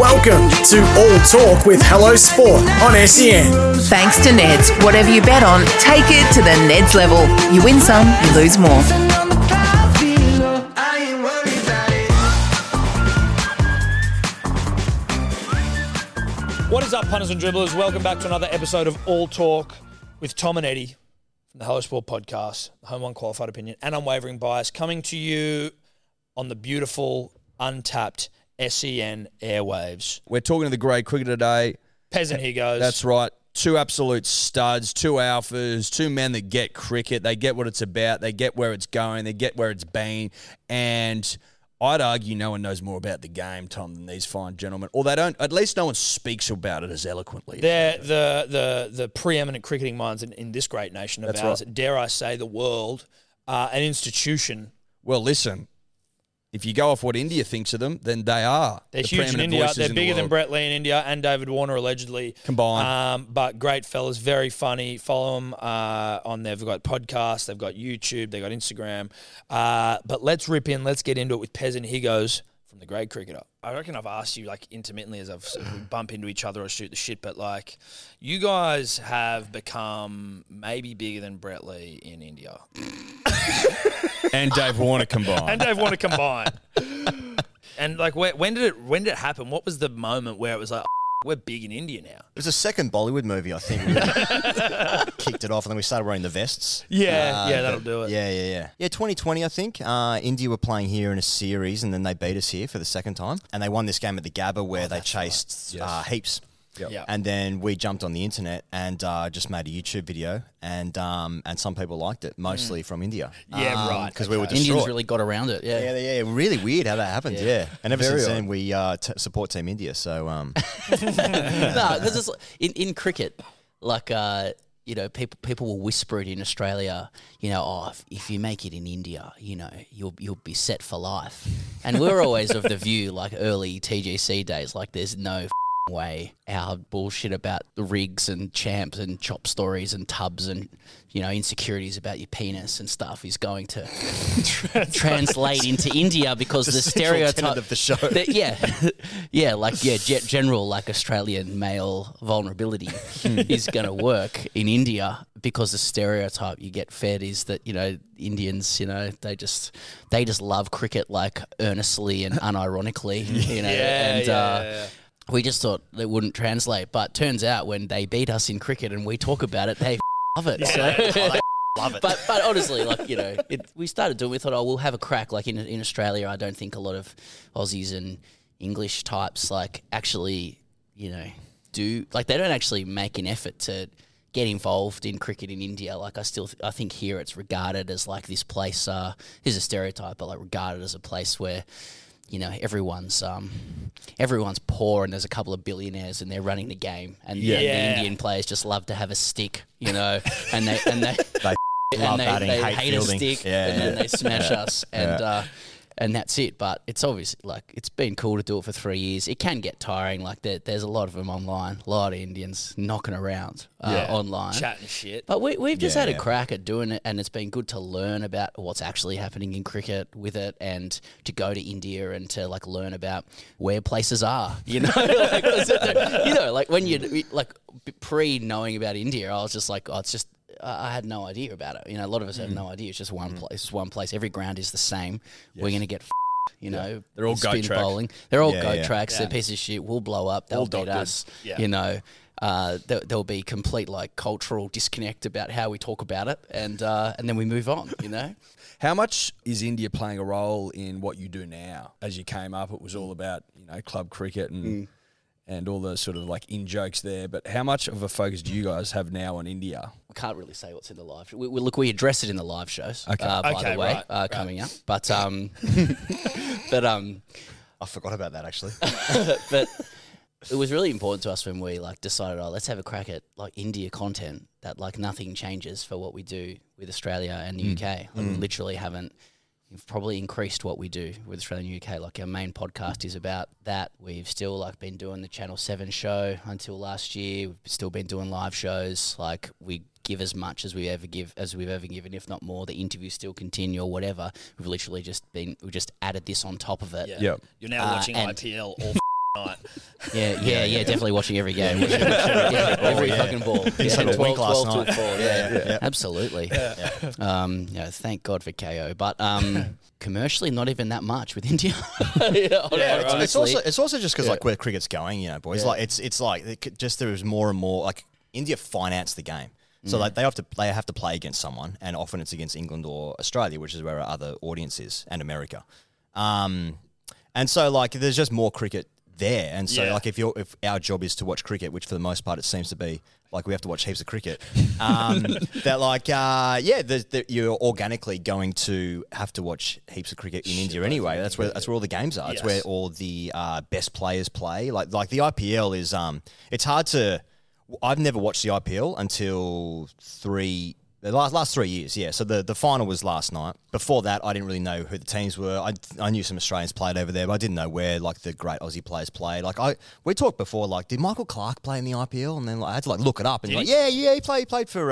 Welcome to All Talk with Hello Sport on SEN. Thanks to Neds. Whatever you bet on, take it to the Neds level. You win some, you lose more. What is up, punters and dribblers? Welcome back to another episode of All Talk with Tom and Eddie from the Hello Sport podcast, home of unqualified opinion and unwavering bias, coming to you on the beautiful, untapped SEN airwaves. We're talking to the great cricketer today. Pez and Higos. That's right. Two absolute studs, two alphas, two men that get cricket. They get what it's about. They get where it's going. They get where it's been. And I'd argue no one knows more about the game, Tom, than these fine gentlemen. Or they don't. At least no one speaks about it as eloquently. They're the preeminent cricketing minds in this great nation of ours. Right. Dare I say the world, an institution. Well, listen. If you go off what India thinks of them, then they are. They're huge in India. They're bigger than Brett Lee in India and David Warner, allegedly. Combined. But great fellas, very funny. Follow them on there. They've got podcasts. They've got YouTube. They've got Instagram. But let's rip in. Let's get into it with Pez and Higos from the great cricketer. I reckon I've asked you, like, intermittently as I've sort of bump into each other or shoot the shit, but, like, you guys have become maybe bigger than Brett Lee in India. And Dave Warner combined. And, like, when did it happen? What was the moment where it was like, we're big in India now? It was the second Bollywood movie, I think. We kicked it off, and then we started wearing the vests. Yeah, that'll do it. Yeah. Yeah, 2020, I think. India were playing here in a series, and then they beat us here for the second time. And they won this game at the Gabba where they chased heaps. Yep. And then we jumped on the internet and just made a YouTube video, and some people liked it, mostly from India. Yeah, right. Because we were distraught. Indians really got around it. Yeah. Really weird how that happened. Yeah. And ever since then, we support Team India. So, no, this is in cricket, like. You know, people will whisper it in Australia, you know, oh, if you make it in India, you know, you'll be set for life. And we're always of the view, like early TGC days, like there's no way our bullshit about the rigs and champs and chop stories and tubs and, you know, insecurities about your penis and stuff is going to translate into India because the stereotype of the show. General like Australian male vulnerability is going to work in India because the stereotype you get fed is that, you know, Indians, you know, they just love cricket like earnestly and unironically, you know, we just thought it wouldn't translate, but turns out when they beat us in cricket and we talk about it, they love it. Yeah. So. Oh, they love it. But honestly, like, you know, we started doing. We thought, we'll have a crack. Like in Australia, I don't think a lot of Aussies and English types like actually, you know, do like they don't actually make an effort to get involved in cricket in India. Like I think here it's regarded as like this place. Here's a stereotype, but like regarded as a place where, you know, everyone's poor and there's a couple of billionaires and they're running the game and the Indian players just love to have a stick, you know, and they hate a stick and then they smash us and that's it. But it's obvious, like, it's been cool to do it for 3 years. It can get tiring. Like there's a lot of them online, a lot of Indians knocking around online. Chatting shit. But we've just had a crack at doing it, and it's been good to learn about what's actually happening in cricket with it and to go to India and to, like, learn about where places are, you know? Like, you know, like, when you, like, pre-knowing about India, I was just like, I had no idea about it. You know, a lot of us have no idea. It's just one place. It's one place. Every ground is the same. Yes. We're going to get, you know, they're all goat bowling. Track. They're all goat tracks. Yeah. They're pieces of shit. We'll blow up. They'll beat us. Yeah. You know, there'll be complete, like, cultural disconnect about how we talk about it, and then we move on. You know, how much is India playing a role in what you do now? As you came up, it was all about, you know, club cricket and all the sort of, like, in-jokes there. But how much of a focus do you guys have now on India? I can't really say what's in the live show. We address it in the live shows, by the way, coming up. But But I forgot about that actually. But it was really important to us when we like decided, oh, let's have a crack at like India content, that like nothing changes for what we do with Australia and the UK. Like we literally haven't. We've probably increased what we do with Australia and UK. Like our main podcast is about that. We've still like been doing the Channel 7 show until last year. We've still been doing live shows. Like we give as much as we ever give, as we've ever given, if not more. The interviews still continue or whatever. We've literally just been, we just added this on top of it. Yeah. Yep. You're now watching IPL all night. Yeah, definitely watching every game. Every fucking ball. Yeah, absolutely. Yeah. Thank God for KO, but commercially, not even that much with India. It's also just because like where cricket's going, you know, boys. Yeah. Like it's like it just there is more and more like India finance the game. So like they have to play against someone, and often it's against England or Australia, which is where our other audience is, and America. And so like there's just more cricket there, and so like if our job is to watch cricket, which for the most part it seems to be, like we have to watch heaps of cricket. That like you're organically going to have to watch heaps of cricket in India anyway. That's where all the games are. Yes. It's where all the best players play. Like the IPL is it's hard to. I've never watched the IPL until the last 3 years, yeah. So the final was last night. Before that, I didn't really know who the teams were. I knew some Australians played over there, but I didn't know where like the great Aussie players played. Like we talked before, like did Michael Clarke play in the IPL? And then like, I had to like look it up and he played for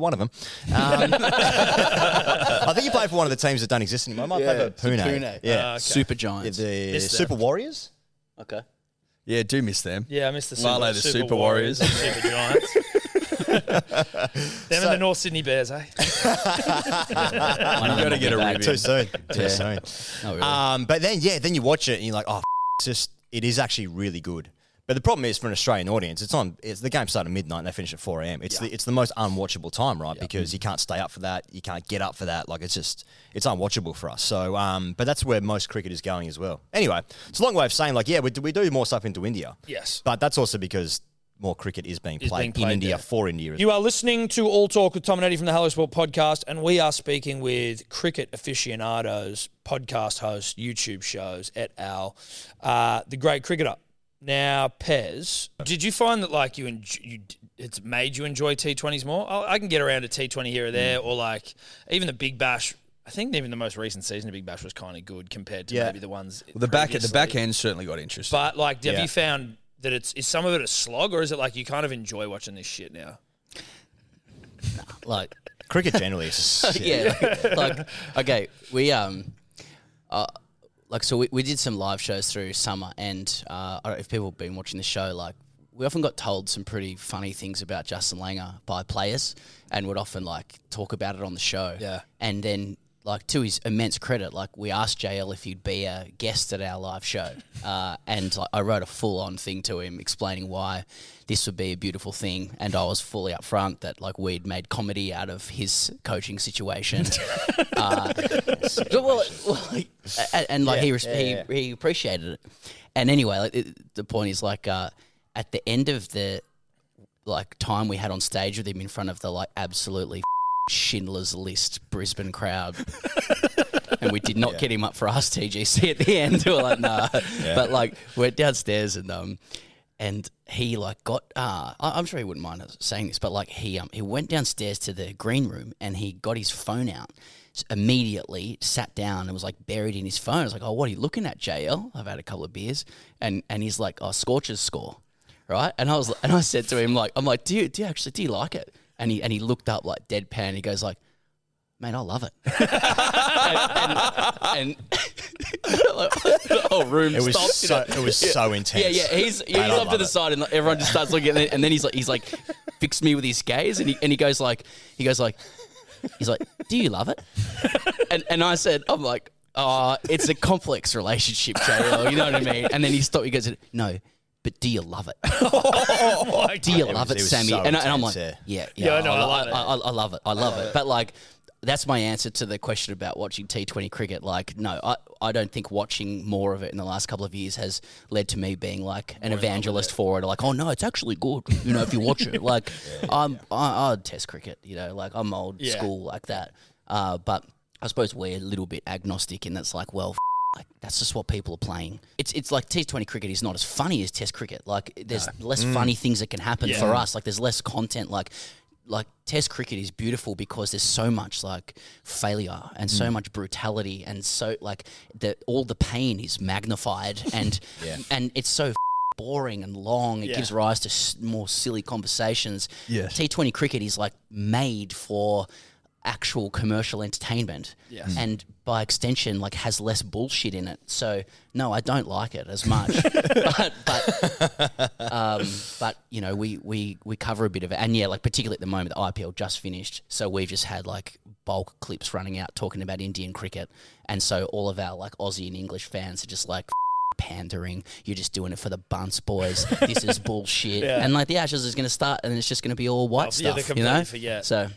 one of them. I think he played for one of the teams that don't exist anymore. I might play for Pune. Yeah, okay. Super Giants, the Super Warriors. Okay. Yeah, do miss them. Yeah, I miss the Super Warriors. And Super Giants. Them and the North Sydney Bears, eh? I'm going to get a review. Too soon. Too soon. Not really. But then, then you watch it and you're like, oh, it is actually really good. But the problem is for an Australian audience, the game starts at midnight and they finish at 4 a.m. It's the most unwatchable time, right? Yeah. Because you can't stay up for that. You can't get up for that. Like it's unwatchable for us. So, but that's where most cricket is going as well. Anyway, it's a long way of saying like, we do more stuff into India. Yes. But that's also because more cricket is being played in India for India. You are listening to All Talk with Tom and Eddie from the Hello Sport podcast, and we are speaking with cricket aficionados, podcast hosts, YouTube shows at our The Great Cricketer. Now, Pez, did you find that like it's made you enjoy T20s more? I can get around to T20 here or there, or like even the Big Bash. I think even the most recent season of Big Bash was kind of good compared to maybe the ones. Well, the back end certainly got interesting. But like, have you found that is some of it a slog, or is it like you kind of enjoy watching this shit now? Nah, like cricket generally is shit. Yeah. Like okay, we we did some live shows through summer, and I don't know if people have been watching the show, like we often got told some pretty funny things about Justin Langer by players and would often like talk about it on the show. Yeah. And then like to his immense credit, like we asked JL if he'd be a guest at our live show. And like, I wrote a full on thing to him explaining why this would be a beautiful thing, and I was fully upfront that like we'd made comedy out of his coaching situation. He appreciated it. And anyway, like, the point is like at the end of the like time we had on stage with him in front of the like absolutely Schindler's List Brisbane crowd. And we did not get him up for Ask TGC at the end. We were like, nah. Yeah. But like we're downstairs and he like got I'm sure he wouldn't mind us saying this, but like he went downstairs to the green room and he got his phone out immediately, sat down and was like buried in his phone. I was like, oh, what are you looking at, JL? I've had a couple of beers, and he's like, oh, Scorchers score, right? And I said to him like, I'm like, do you like it? And he looked up like deadpan. He goes like, mate, I love it. and the whole room stopped. It was so intense. Yeah. He's up to the side, and like, everyone just starts looking at it. And then he's like, fixed me with his gaze, and he goes like, do you love it? And I said, I'm like, it's a complex relationship, JL. You know what I mean? And then he stopped. He goes, no. But do you love it? Do you love it, Sammy? So and I'm like, I love it. But like, that's my answer to the question about watching T20 cricket. Like, no, I don't think watching more of it in the last couple of years has led to me being like an evangelist for it. Or like, oh no, it's actually good. You know, if you watch it, like, I'd test cricket. You know, like I'm old school like that. But I suppose we're a little bit agnostic, and that's like, well. that's just what people are playing. It's like T20 cricket is not as funny as Test cricket. Like there's less funny things that can happen for us. Like there's less content. Like Test cricket is beautiful because there's so much like failure and so much brutality and so like all the pain is magnified and it's so boring and long. It gives rise to more silly conversations. Yes. T20 cricket is like made for actual commercial entertainment and by extension like has less bullshit in it. So no, I don't like it as much. But you know, we cover a bit of it. And yeah, like particularly at the moment the IPL just finished. So we've just had like bulk clips running out talking about Indian cricket. And so all of our like Aussie and English fans are just like pandering, you're just doing it for the bunts, boys. This is bullshit. And like the Ashes is going to start and it's just going to be all white stuff, you know? So